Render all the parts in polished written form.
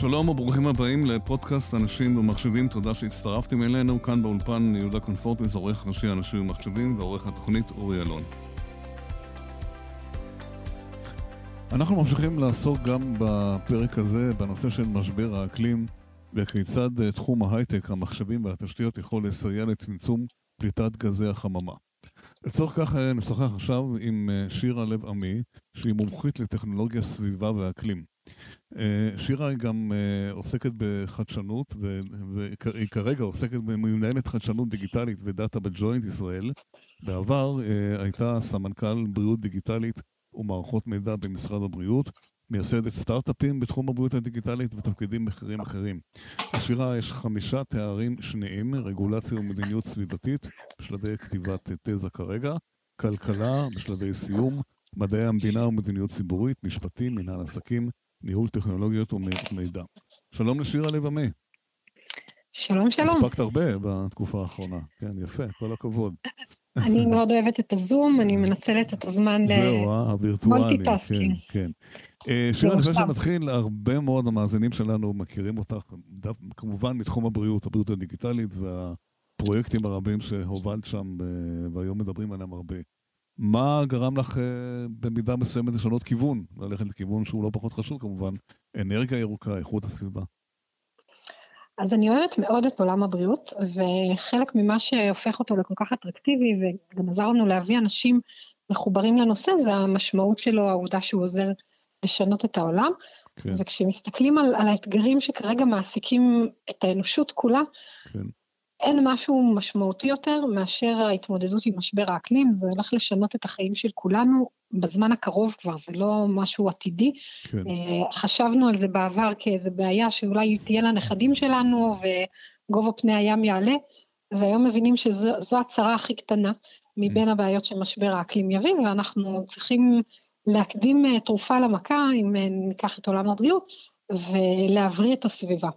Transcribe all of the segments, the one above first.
שלום וברוכים הבאים לפודקאסט אנשים ומחשבים, תודה שהצטרפתם אלינו. כאן באולפן יהודה קונפורטס, עורך ראשי אנשים ומחשבים, ועורך התוכנית אורי אלון. אנחנו ממשיכים לעסוק גם בפרק הזה בנושא של משבר האקלים, וכיצד תחום ההייטק, המחשבים והתשתיות יכול לסייע לצמצום פליטת גזי החממה. לצורך כך נשוחח עכשיו עם שירה לב עמי, שהיא מומחית לטכנולוגיה סביבה ואקלים. שירה היא גם עוסקת בחדשנות, והיא כרגע עוסקת במנהלת חדשנות דיגיטלית ודאטה בג'וינט ישראל. בעבר הייתה סמנכ"ל בריאות דיגיטלית ומערכות מידע במשרד הבריאות, מייסדת סטארט-אפים בתחום הבריאות הדיגיטלית ותפקידים בכירים אחרים. לשירה יש 5 תארים שניים, רגולציה ומדיניות סביבתית, בשלבי כתיבת תזה כרגע, כלכלה בשלבי סיום, מדעי המדינה ומדיניות ציבורית, משפטים, מנהל עסקים, ניהול טכנולוגיות ומידע. שלום לשירה לב עמי. שלום, שלום. הספקת הרבה בתקופה האחרונה. כן, יפה, כל הכבוד. אני מאוד אוהבת את הזום, אני מנצלת את הזמן למולטיטאסקינג. כן, כן. שירה, לפני שמתחיל, הרבה מאוד המאזינים שלנו מכירים אותך, כמובן מתחום הבריאות, הבריאות הדיגיטלית, והפרויקטים הרבים שהובלת שם, והיום מדברים עליהם הרבה. מה גרם לך במידה מסוימת לשנות כיוון, ללכת לכיוון שהוא לא פחות חשוב כמובן, אנרגיה ירוקה, איכות הסביבה? אז אני אוהבת מאוד את עולם הבריאות, וחלק ממה שהופך אותו לכל כך אטרקטיבי, וגם עזר לנו להביא אנשים מחוברים לנושא, זה המשמעות שלו, העובדה שהוא עוזר לשנות את העולם, כן. וכשמסתכלים על האתגרים שכרגע מעסיקים את האנושות כולה, כן. אין משהו משמעותי יותר מאשר ההתמודדות עם משבר האקלים, זה הולך לשנות את החיים של כולנו, בזמן הקרוב כבר, זה לא משהו עתידי, כן. חשבנו על זה בעבר כאיזו בעיה שאולי תהיה לנכדים שלנו, וגובה פני הים יעלה, והיום מבינים שזו הצרה הכי קטנה, מבין הבעיות שמשבר האקלים יביא, ואנחנו צריכים להקדים תרופה למכה, אם ניקח את עולם הבריאות, ולהבריא את הסביבה.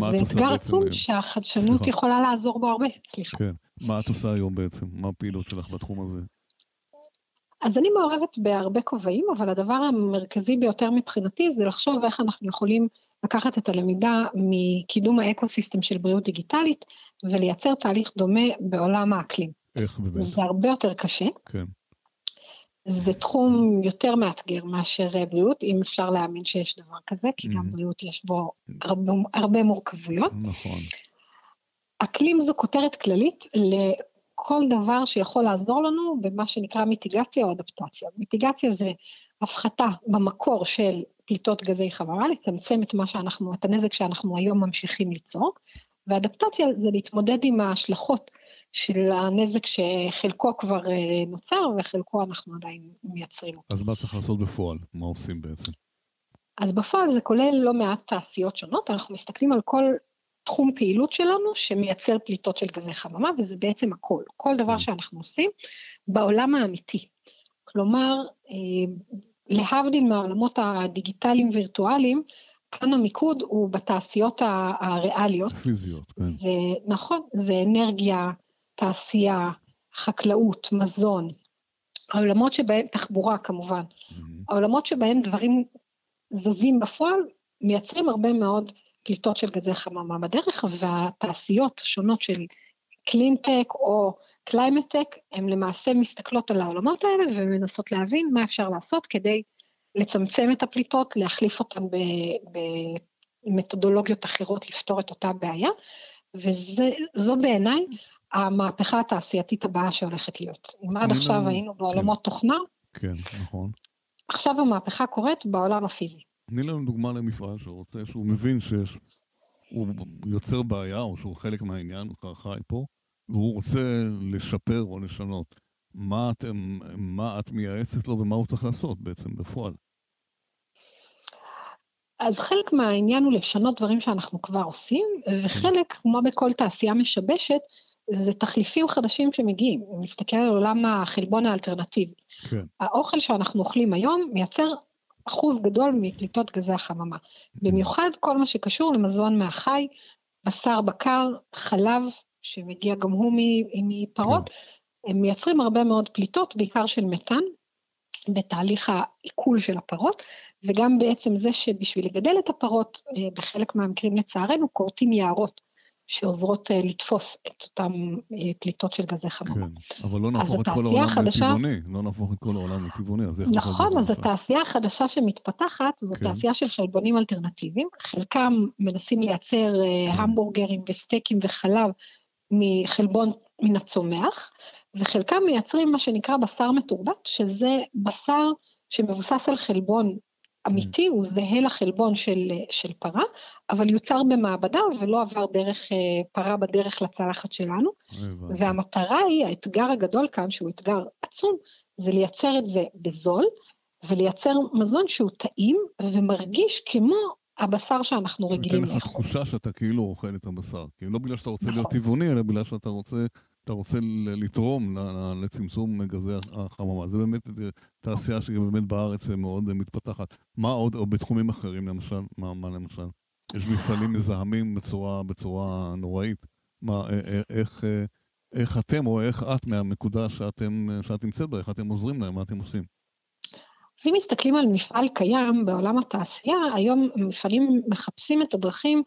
זה אתגר עצום שהחדשנות יכולה לעזור בו הרבה, סליחה. כן, מה את עושה היום בעצם? מה הפעילות שלך בתחום הזה? אז אני מעורבת בהרבה כובעים, אבל הדבר המרכזי ביותר מבחינתי זה לחשוב איך אנחנו יכולים לקחת את הלמידה מקידום האקוסיסטם של בריאות דיגיטלית, ולייצר תהליך דומה בעולם האקלים. איך באמת? זה הרבה יותר קשה. כן. זה תחום יותר מאתגר מאשר בריאות, אם אפשר להאמין שיש דבר כזה, כי גם בריאות יש בו הרבה מורכבויות. נכון. אקלים זו כותרת כללית לכל דבר שיכול לעזור לנו במה שנקרא מיטיגציה או אדפטציה. מיטיגציה זה הפחתה במקור של פליטות גזי חממה, לצמצם את מה שאנחנו, את הנזק שאנחנו היום ממשיכים ליצור, ואדפטציה זה להתמודד עם ההשלכות של הנזק שחלקו כבר נוצר, וחלקו אנחנו עדיין מייצרים אותו. אז מה צריך לעשות בפועל? מה עושים בעצם? אז בפועל זה כולל לא מעט תעשיות שונות, אנחנו מסתכלים על כל תחום פעילות שלנו, שמייצר פליטות של גזי חממה, וזה בעצם הכל, כל דבר שאנחנו עושים, בעולם האמיתי. כלומר, להבדיל מהעולמות הדיגיטליים וירטואליים, כאן המיקוד הוא בתעשיות הריאליות. פיזיות, כן. נכון, זה אנרגיה, תעשייה, חקלאות, מזון, העולמות שבהם, תחבורה כמובן, העולמות שבהם דברים זזים בפועל, מייצרים הרבה מאוד פליטות של גזי חממה בדרך, והתעשיות השונות של ClimTech או ClimTech, הן למעשה מסתכלות על העולמות האלה, ומנסות להבין מה אפשר לעשות כדי לצמצם את הפליטות, להחליף אותן במתודולוגיות אחרות, לפתור את אותה בעיה, וזו בעיניי המהפכה התעשייתית הבאה שהולכת להיות. אם עד עכשיו היינו בעולמות תוכנה, כן, נכון. עכשיו המהפכה קורית בעולם הפיזי. תני לנו דוגמה למפעל שרוצה, שהוא מבין שהוא יוצר בעיה, או שהוא חלק מהעניין, הוא חי פה, והוא רוצה לשפר או לשנות. מה את מייעצת לו ומה הוא צריך לעשות בעצם בפועל? אז חלק מהעניין הוא לשנות דברים שאנחנו כבר עושים, וחלק, כמו בכל תעשייה משבשת, זה תחליפים חדשים שמגיעים. מסתכל על עולם החלבון האלטרנטיבי. כן. האוכל שאנחנו אוכלים היום מייצר אחוז גדול מפליטות גזי החממה. במיוחד כל מה שקשור למזון מהחי, בשר בקר, חלב, שמגיע גם הוא מפרות, כן. הם מייצרים הרבה מאוד פליטות, בעיקר של מתאן, בתהליך העיכול של הפרות, וגם בעצם זה שבשביל לגדל את הפרות, בחלק מהמקרים לצערנו, קורטים יערות, שעוזרות לתפוס את אותן פליטות של גזי חממה. כן, אבל לא נהפוך את כל העולם לטבעוני, לא נהפוך את כל העולם לטבעוני. נכון, אז התעשייה החדשה שמתפתחת, זו תעשייה של חלבונים אלטרנטיביים, חלקם מנסים לייצר המבורגרים וסטייקים וחלב מחלבון מן הצומח, וחלקם מייצרים מה שנקרא בשר מתורבת, שזה בשר שמבוסס על חלבון אמיתי, הוא זהה לחלבון של פרה, אבל יוצר במעבדה ולא עבר דרך פרה בדרך לצלחת שלנו, והמטרה היא, האתגר הגדול כאן, שהוא אתגר עצום, זה לייצר את זה בזול, ולייצר מזון שהוא טעים ומרגיש כמו הבשר שאנחנו רגילים לאכול. זה נותן לך תחושה שאתה כאילו אוכל את הבשר, כי לא בגלל שאתה רוצה להיות טבעוני, אלא בגלל שאתה רוצה לתרום לצמצום גזי החממה. זה באמת תעשייה שבאמת בארץ מאוד מתפתחת. מה עוד, או בתחומים אחרים למשל, מה למשל? יש מפעלים מזהמים בצורה נוראית. איך אתם או איך את מהנקודה שאת נמצאת בה, איך אתם עוזרים להם, מה אתם עושים? אז אם מסתכלים על מפעל קיים בעולם התעשייה, היום מפעלים מחפשים את הדרכים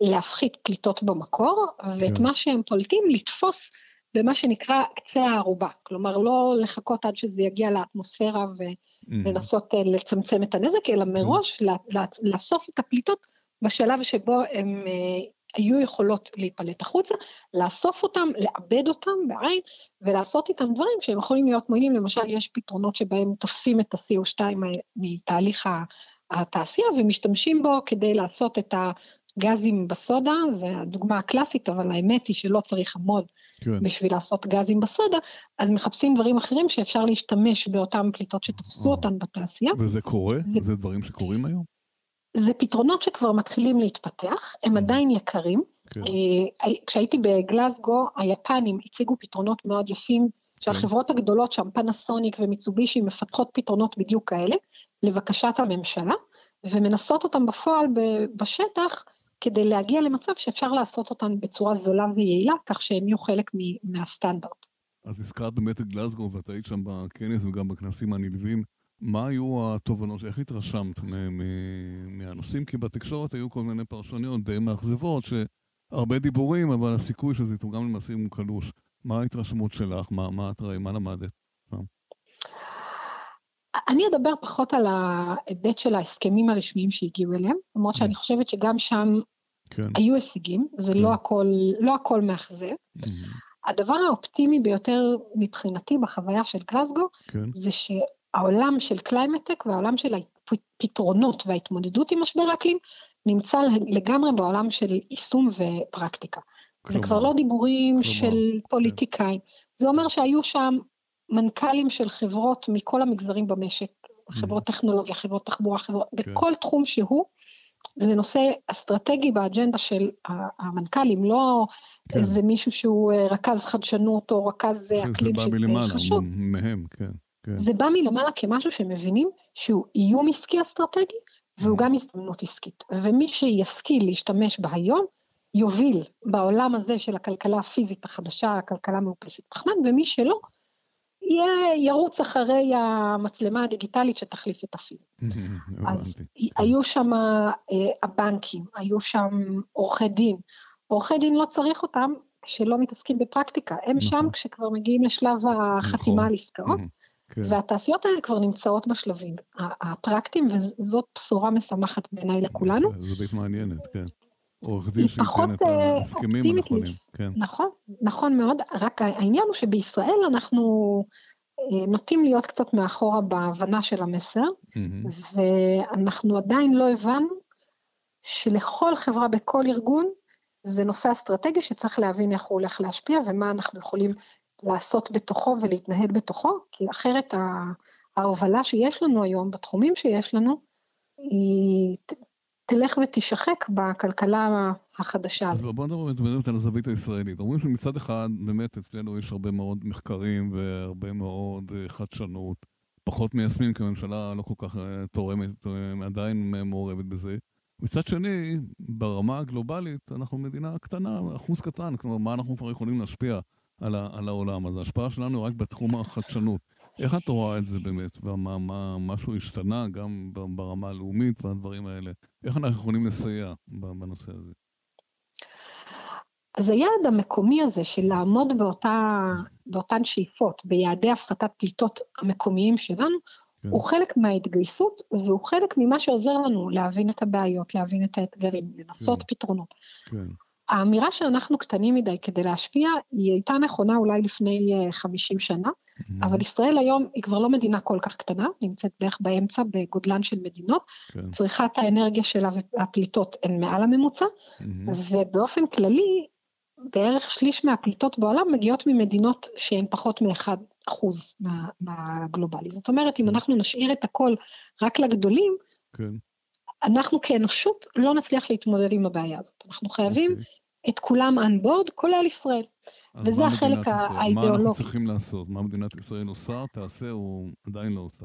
להפחית פליטות במקור, ואת מה שהם פולטים לתפוס במה שנקרא קצה הערובה, כלומר לא לחכות עד שזה יגיע לאטמוספירה ולנסות לצמצם את הנזק, אלא מראש לאסוף את הפליטות בשלב שבו הם היו יכולות להיפלט החוצה, לאסוף אותם, לעבד אותם בעין, ולעשות איתם דברים שהם יכולים להיות מועילים, למשל יש פתרונות שבהם תופסים את ה-CO2 מתהליך התעשייה, ומשתמשים בו כדי לעשות את גזים בסודה, זו הדוגמה הקלאסית, אבל האמת היא שלא צריך המון בשביל לעשות גזים בסודה, אז מחפשים דברים אחרים שאפשר להשתמש באותם פליטות שתפסו אותן בתעשייה. וזה קורה? זה דברים שקורים היום? זה פתרונות שכבר מתחילים להתפתח, הם עדיין יקרים. כשהייתי בגלאסגו, היפנים הציגו פתרונות מאוד יפים, שהחברות הגדולות שם, פנסוניק ומיצובישי, מפתחות פתרונות בדיוק כאלה, לבקשת הממשלה, ומנסות אותם בפועל בשטח, כדי להגיע למצב שאפשר לעשות אותן בצורה זולה ויעילה, כך שהם יהיו חלק מהסטנדרט. אז הזכרת באמת את גלאסגו, ואת היית שם בכנס וגם בכנסים הנלווים, מה היו התובנות, איך התרשמת מהנושאים? כי בתקשורת היו כל מיני פרשניות די מאכזבות, שהרבה דיבורים, אבל הסיכוי שזה יתורגם למעשים הוא קלוש. מה ההתרשמות שלך? מה את ראית? מה למדת? אני אדבר פחות על ההיבט של ההסכמים הרשמיים שהגיעו אליהם, למרות שאני חושבת שגם שם היו הישגים, זה לא הכל מאכזב. הדבר האופטימי ביותר מבחינתי בחוויה של גלאסגו, זה שהעולם של ClimTech והעולם של הפתרונות וההתמודדות עם משבר האקלים, נמצא לגמרי בעולם של יישום ופרקטיקה. זה כבר לא דיבורים של פוליטיקאים, זה אומר שהיו שם מנכ"לים של חברות מכל המגזרים במשק, חברות טכנולוגיה, חברות תחבורה, בכל תחום שהוא, זה נושא אסטרטגי באג'נדה של המנכ"לים, לא איזה מישהו שהוא רכז חדשנות או רכז אקלים שזה חשוב. זה בא מלמעלה כמשהו שמבינים שהוא איום עסקי אסטרטגי, והוא גם הזדמנות עסקית. ומי שיסכיל להשתמש בה היום, יוביל בעולם הזה של הכלכלה הפיזית החדשה, הכלכלה מאופסת פחמן, ומי שלא, ירוץ אחרי המצלמה הדיגיטלית שתחליף את הפיל. אז היו שם הבנקים, היו שם עורכי דין. עורכי דין לא צריך אותם שלא מתעסקים בפרקטיקה. הם שם כשכבר מגיעים לשלב החתימה על עסקאות, והתעשיות האלה כבר נמצאות בשלבים הפרקטיים, וזאת בשורה משמחת בעיניי לכולנו. זו בית מעניינת, כן. עורך דין שייתן את ההסכמים הנכונים. נכון, נכון מאוד, רק העניין הוא שבישראל אנחנו נוטים להיות קצת מאחורה בהבנה של המסר, ואנחנו עדיין לא הבנו שלכל חברה בכל ארגון, זה נושא אסטרטגי שצריך להבין איך הוא הולך להשפיע, ומה אנחנו יכולים לעשות בתוכו ולהתנהל בתוכו, כי אחרת ההובלה שיש לנו היום, בתחומים שיש לנו, היא תלך ותשחק בכלכלה החדשה. אז בואו נדבר באמת על הזווית הישראלית. אומרים שמצד אחד, באמת אצלנו יש הרבה מאוד מחקרים והרבה מאוד חדשנות. פחות מיישמים, כי הממשלה לא כל כך תורמת, עדיין מעורבת בזה. מצד שני, ברמה הגלובלית, אנחנו מדינה קטנה, אחוז קטן, כלומר, מה אנחנו כבר יכולים להשפיע על העולם. אז ההשפעה שלנו רק בתחום החדשנות. איך את רואה את זה באמת? ומה משהו השתנה גם ברמה הלאומית והדברים האלה? איך אנחנו יכולים לסייע בנושא הזה? אז היעד המקומי הזה של לעמוד באותן שאיפות, ביעדי הפחתת פליטות המקומיים שלנו, הוא חלק מההתגייסות, והוא חלק ממה שעוזר לנו להבין את הבעיות, להבין את האתגרים, לנסות פתרונות. האמירה שאנחנו קטנים מדי כדי להשפיע, היא הייתה נכונה אולי לפני 50 שנה, אבל ישראל היום היא כבר לא מדינה כל כך קטנה, נמצאת בערך באמצע בגודלן של מדינות, צריכת האנרגיה שלה והפליטות הן מעל הממוצע, ובאופן כללי, בערך שליש מהפליטות בעולם מגיעות ממדינות שהן פחות מ1% מהגלובלי. זאת אומרת, אם אנחנו נשאיר את הכל רק לגדולים, אנחנו כאנושות לא נצליח להתמודד עם הבעיה הזאת. אנחנו חייבים את כולם on board, כולל ישראל. וזה החלק האידיאולוגי. מה אנחנו צריכים לעשות? מה מדינת ישראל עושה, תעשה או עדיין לא עושה?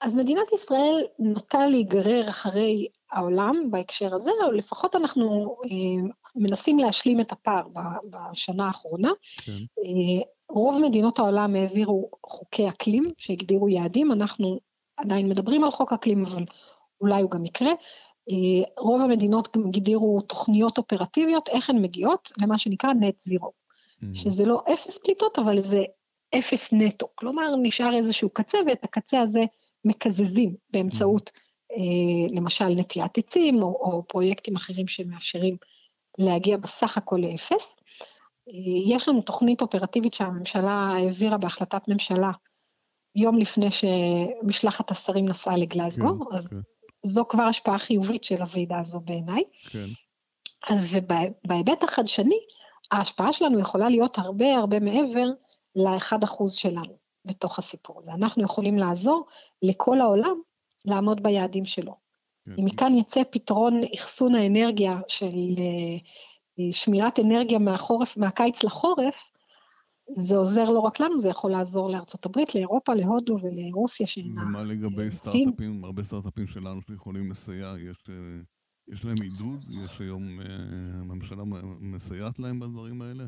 אז מדינת ישראל נוטה להיגרר אחרי העולם בהקשר הזה, או לפחות אנחנו מנסים להשלים את הפער בשנה האחרונה. רוב מדינות העולם העבירו חוקי אקלים שהגדירו יעדים, אנחנו עדיין מדברים על חוק אקלים, אבל אולי הוא גם יקרה. רוב המדינות גם הגדירו תוכניות אופרטיביות, איך הן מגיעות למה שנקרא נט-זירו, שזה לא אפס פליטות, אבל זה אפס נטו, כלומר נשאר איזשהו קצה, ואת הקצה הזה מקזזים באמצעות, למשל נטיית עצים, או פרויקטים אחרים שמאפשרים להגיע בסך הכל לאפס. יש לנו תוכנית אופרטיבית שהממשלה העבירה בהחלטת ממשלה, יום לפני שמשלחת השרים נסעה לגלאסגו, אז זו כבר השפעה חיובית של הוועידה הזו בעיניי. ובהיבט החדשני, ההשפעה שלנו יכולה להיות הרבה הרבה מעבר ל1% שלנו בתוך הסיפור הזה. אנחנו יכולים לעזור לכל העולם לעמוד ביעדים שלו. אם מכאן יצא פתרון אחסון האנרגיה של שמירת אנרגיה מהקיץ לחורף, זה עוזר לא רק לנו, זה יכול לעזור לארצות הברית, לאירופה, להודו ולרוסיה. ומה לגבי סטארט-אפים? הרבה סטארט-אפים שלנו שיכולים לסייע, יש להם עידוד? יש היום הממשלה מסייעת להם בדברים האלה?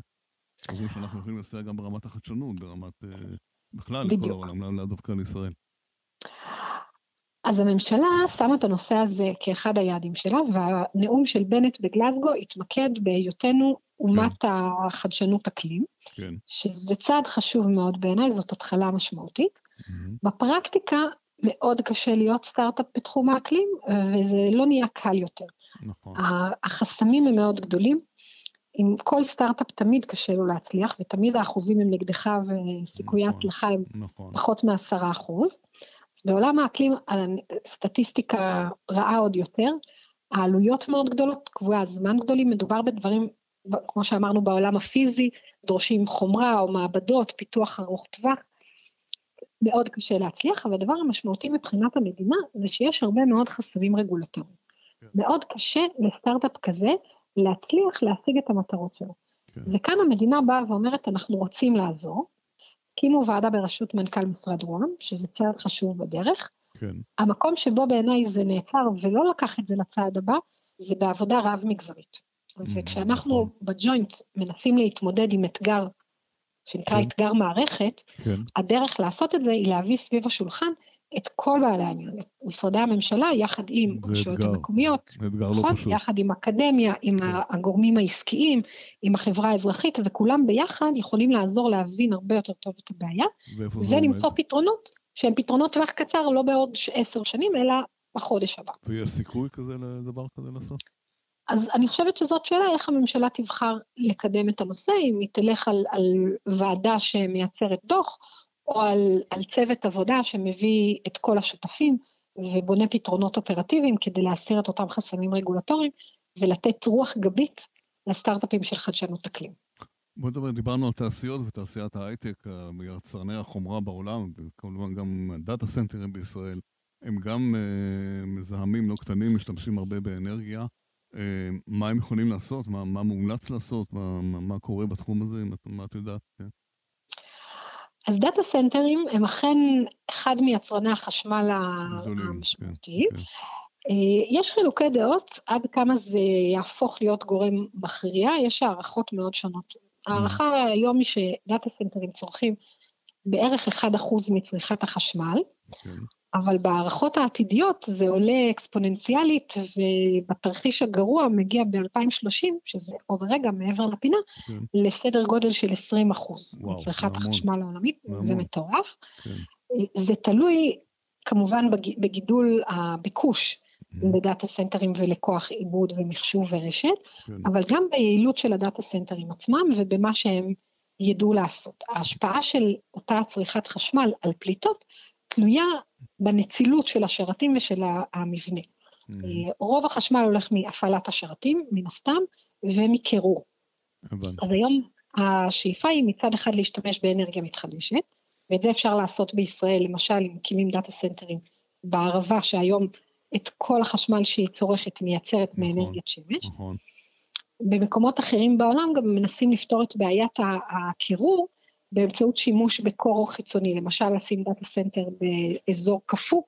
חושבים שאנחנו יכולים לסייע גם ברמת החדשנות, ברמת בכלל לכל העולם, לא דווקא לישראל. אז הממשלה שמה את הנושא הזה כאחד היעדים שלה, והנאום של בנט בגלאסגו התמקד בהיותנו אומת החדשנות אקלים, שזה צעד חשוב מאוד בעיניי, זאת התחלה משמעותית. בפרקטיקה מאוד קשה להיות סטארט-אפ בתחום האקלים, וזה לא נהיה קל יותר. החסמים הם מאוד גדולים, עם כל סטארט-אפ תמיד קשה לו להצליח, ותמיד האחוזים הם נגדך וסיכויי הצלחה הם פחות מ10%. אז בעולם האקלים, סטטיסטיקה רעה עוד יותר, העלויות מאוד גדולות, קבועי הזמן גדולים, מדובר בדברים, כמו שאמרנו, בעולם הפיזי, דורשים חומרה או מעבדות, פיתוח ארוך טווח, מאוד קשה להצליח, אבל הדבר המשמעותי מבחינת המדינה, זה שיש הרבה מאוד חסמים רגולטוריים. מאוד קשה לסטארט-אפ כזה, להצליח להשיג את המטרות שלו. וכאן המדינה באה ואומרת, אנחנו רוצים לעזור, הקימו ועדה בראשות מנכ"ל משרד רועם, שזה צעד חשוב בדרך. המקום שבו בעיניי זה נעצר, ולא לקח את זה לצעד הבא, זה בעבודה רב-מגזרית. וכשאנחנו בג'וינט מנסים להתמודד עם אתגר, שנקרא אתגר מערכת, הדרך לעשות את זה היא להביא סביב השולחן את כל בעלי העניין, את משרדי הממשלה, יחד עם רשויות המקומיות, יחד עם אקדמיה, עם הגורמים העסקיים, עם החברה האזרחית, וכולם ביחד יכולים לעזור להבין הרבה יותר טוב את הבעיה, ולמצוא פתרונות, שהן פתרונות טווח קצר, לא בעוד 10 שנים, אלא בחודש הבא. ויש סיכוי כזה לדבר כזה לעשות? אז אני חושבת שזאת שאלה, איך הממשלה תבחר לקדם את הנושא, אם היא תלך על ועדה שמייצרת דוח, או על צוות עבודה שמביא את כל השותפים, ובונה פתרונות אופרטיביים כדי להסיר את אותם חסמים רגולטוריים, ולתת רוח גבית לסטארט-אפים של חדשנות אקלים. בוא נדבר, דיברנו על תעשיות ותעשיית ההייטק, יצרני החומרה בעולם, וכמובן גם הדאטה סנטרים בישראל, הם גם מזהמים לא קטנים, משתמשים הרבה באנרגיה. מה הם יכולים לעשות? מה מומלץ לעשות? מה קורה בתחום הזה? מה את יודעת? אז דאטה סנטרים הם אכן אחד מיצרני החשמל המשמעותיים. יש חילוקי דעות עד כמה זה יהפוך להיות גורם מכריע, יש הערכות מאוד שונות ההערכה היום היא שדאטה סנטרים צורכים בערך 1% מצריכת החשמל, אבל בהערכות העתידיות זה עולה אקספוננציאלית, ובתרחיש הגרוע מגיע ב-2030, שזה עוד רגע מעבר לפינה, לסדר גודל של 20% מצריכת החשמל העולמית, זה מטורף. זה תלוי כמובן בגידול הביקוש, לדאטה סנטרים ולכוח עיבוד ומחשוב ורשת, אבל גם ביעילות של הדאטה סנטרים עצמם ובמה שהם ידעו לעשות. ההשפעה של אותה צריכת חשמל על פליטות תלויה בנצילות של השרתים ושל המבנה. רוב החשמל הולך מהפעלת השרתים, מן הסתם, ומקירור. אז היום השאיפה היא מצד אחד להשתמש באנרגיה מתחדשת, ואת זה אפשר לעשות בישראל, למשל, אם מקימים דאטה סנטרים בערבה שהיום את כל החשמל שהיא צורכת מייצרת מאנרגיית שמש. במקומות אחרים בעולם גם מנסים לפתור את בעיית הקירור, באמצעות שימוש בקור חיצוני, למשל לשים דאטה סנטר באזור קפוא,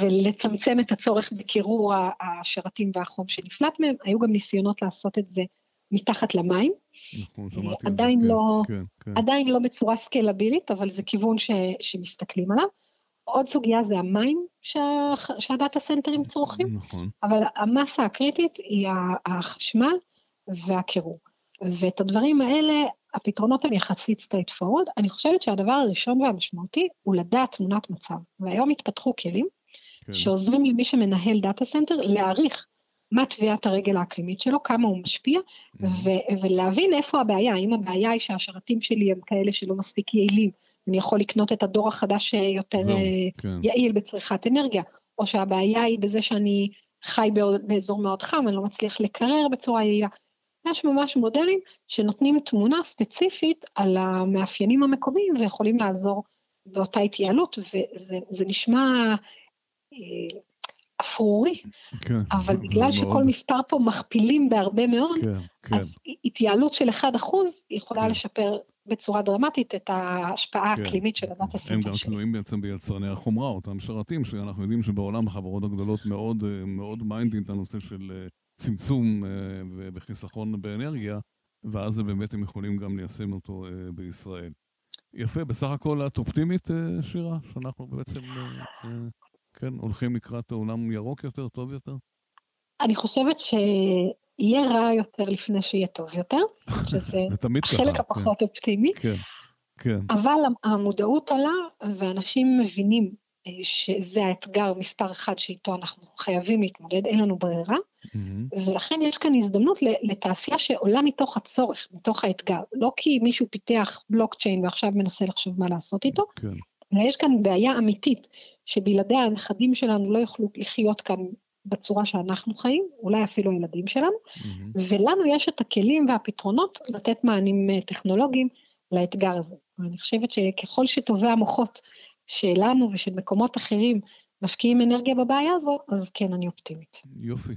ולצמצם את הצורך בקירור השרתים והחום שנפלט מהם, היו גם ניסיונות לעשות את זה מתחת למים, עדיין לא בצורה סקלבילית, אבל זה כיוון שמסתכלים עליו, עוד סוגיה זה המים שהדאטה סנטרים צורכים, אבל המסה הקריטית היא החשמל והקירור. ואת הדברים האלה, הפתרונות הם יחסית סטייט פורוד. אני חושבת שהדבר הראשון והמשמעותי הוא לדעת תמונת מצב. והיום התפתחו כלים שעוזרים למי שמנהל דאטה סנטר להעריך מה תביעת הרגל האקלימית שלו, כמה הוא משפיע, ולהבין איפה הבעיה. אם הבעיה היא שהשרתים שלי הם כאלה שלא מספיק יעילים, אני יכול לקנות את הדור החדש שיותר יעיל בצריכת אנרגיה, או שהבעיה היא בזה שאני חי באזור מאוד חם, אני לא מצליח לקרר בצורה יעילה. יש ממש מודלים שנותנים תמונה ספציפית על המאפיינים המקומיים, ויכולים לעזור באותה התייעלות, וזה נשמע אפרורי, אבל בגלל שכל מספר פה מכפילים בהרבה מאוד, אז התייעלות של 1% יכולה לשפר בצורה דרמטית את ההשפעה האקלימית של הדאטה סנטר. הם גם תלויים בעצם ביצרני החומרה, אותם שרתים, שאנחנו יודעים שבעולם החברות הגדולות מאוד מאוד מיינדינג את הנושא של צמצום וחיסכון באנרגיה, ואז באמת הם יכולים גם ליישם אותו בישראל. יפה, בסך הכל את אופטימית, שירה, שאנחנו בעצם הולכים לקראת העולם ירוק יותר, טוב יותר? אני חושבת יהיה רע יותר לפני שיהיה טוב יותר, שזה החלק הפחות אופטימי, אבל המודעות עולה, ואנשים מבינים שזה האתגר מספר אחד שאיתו אנחנו חייבים להתמודד, אין לנו ברירה, ולכן יש כאן הזדמנות לתעשייה שעולה מתוך הצורך, מתוך האתגר, לא כי מישהו פיתח בלוקצ'יין ועכשיו מנסה לחשוב מה לעשות איתו, אלא יש כאן בעיה אמיתית, שבלעדיה הנכדים שלנו לא יוכלו לחיות כאן, בצורה שאנחנו חיים, אולי אפילו ילדים שלנו, ולנו יש את הכלים והפתרונות לתת מענים טכנולוגיים לאתגר הזה. אני חושבת שככל שטובי המוחות שלנו ושל מקומות אחרים משקיעים אנרגיה בבעיה הזו, אז כן, אני אופטימית. יופי.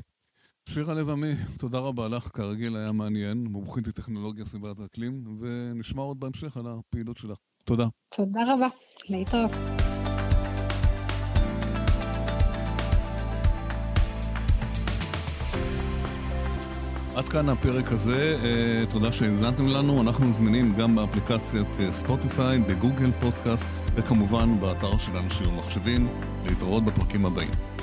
שירה לב עמי, תודה רבה לך, כרגיל היה מעניין, מומחית לטכנולוגיה סביבת האקלים, ונשמע עוד בהמשך על הפעילות שלך. תודה. תודה רבה. להתראות. עד כאן הפרק הזה, תודה שהזנתם לנו, אנחנו מזמינים גם באפליקציית ספוטיפיי, בגוגל פודקאסט וכמובן באתר של אנשים ומחשבים, להתראות בפרקים הבאים.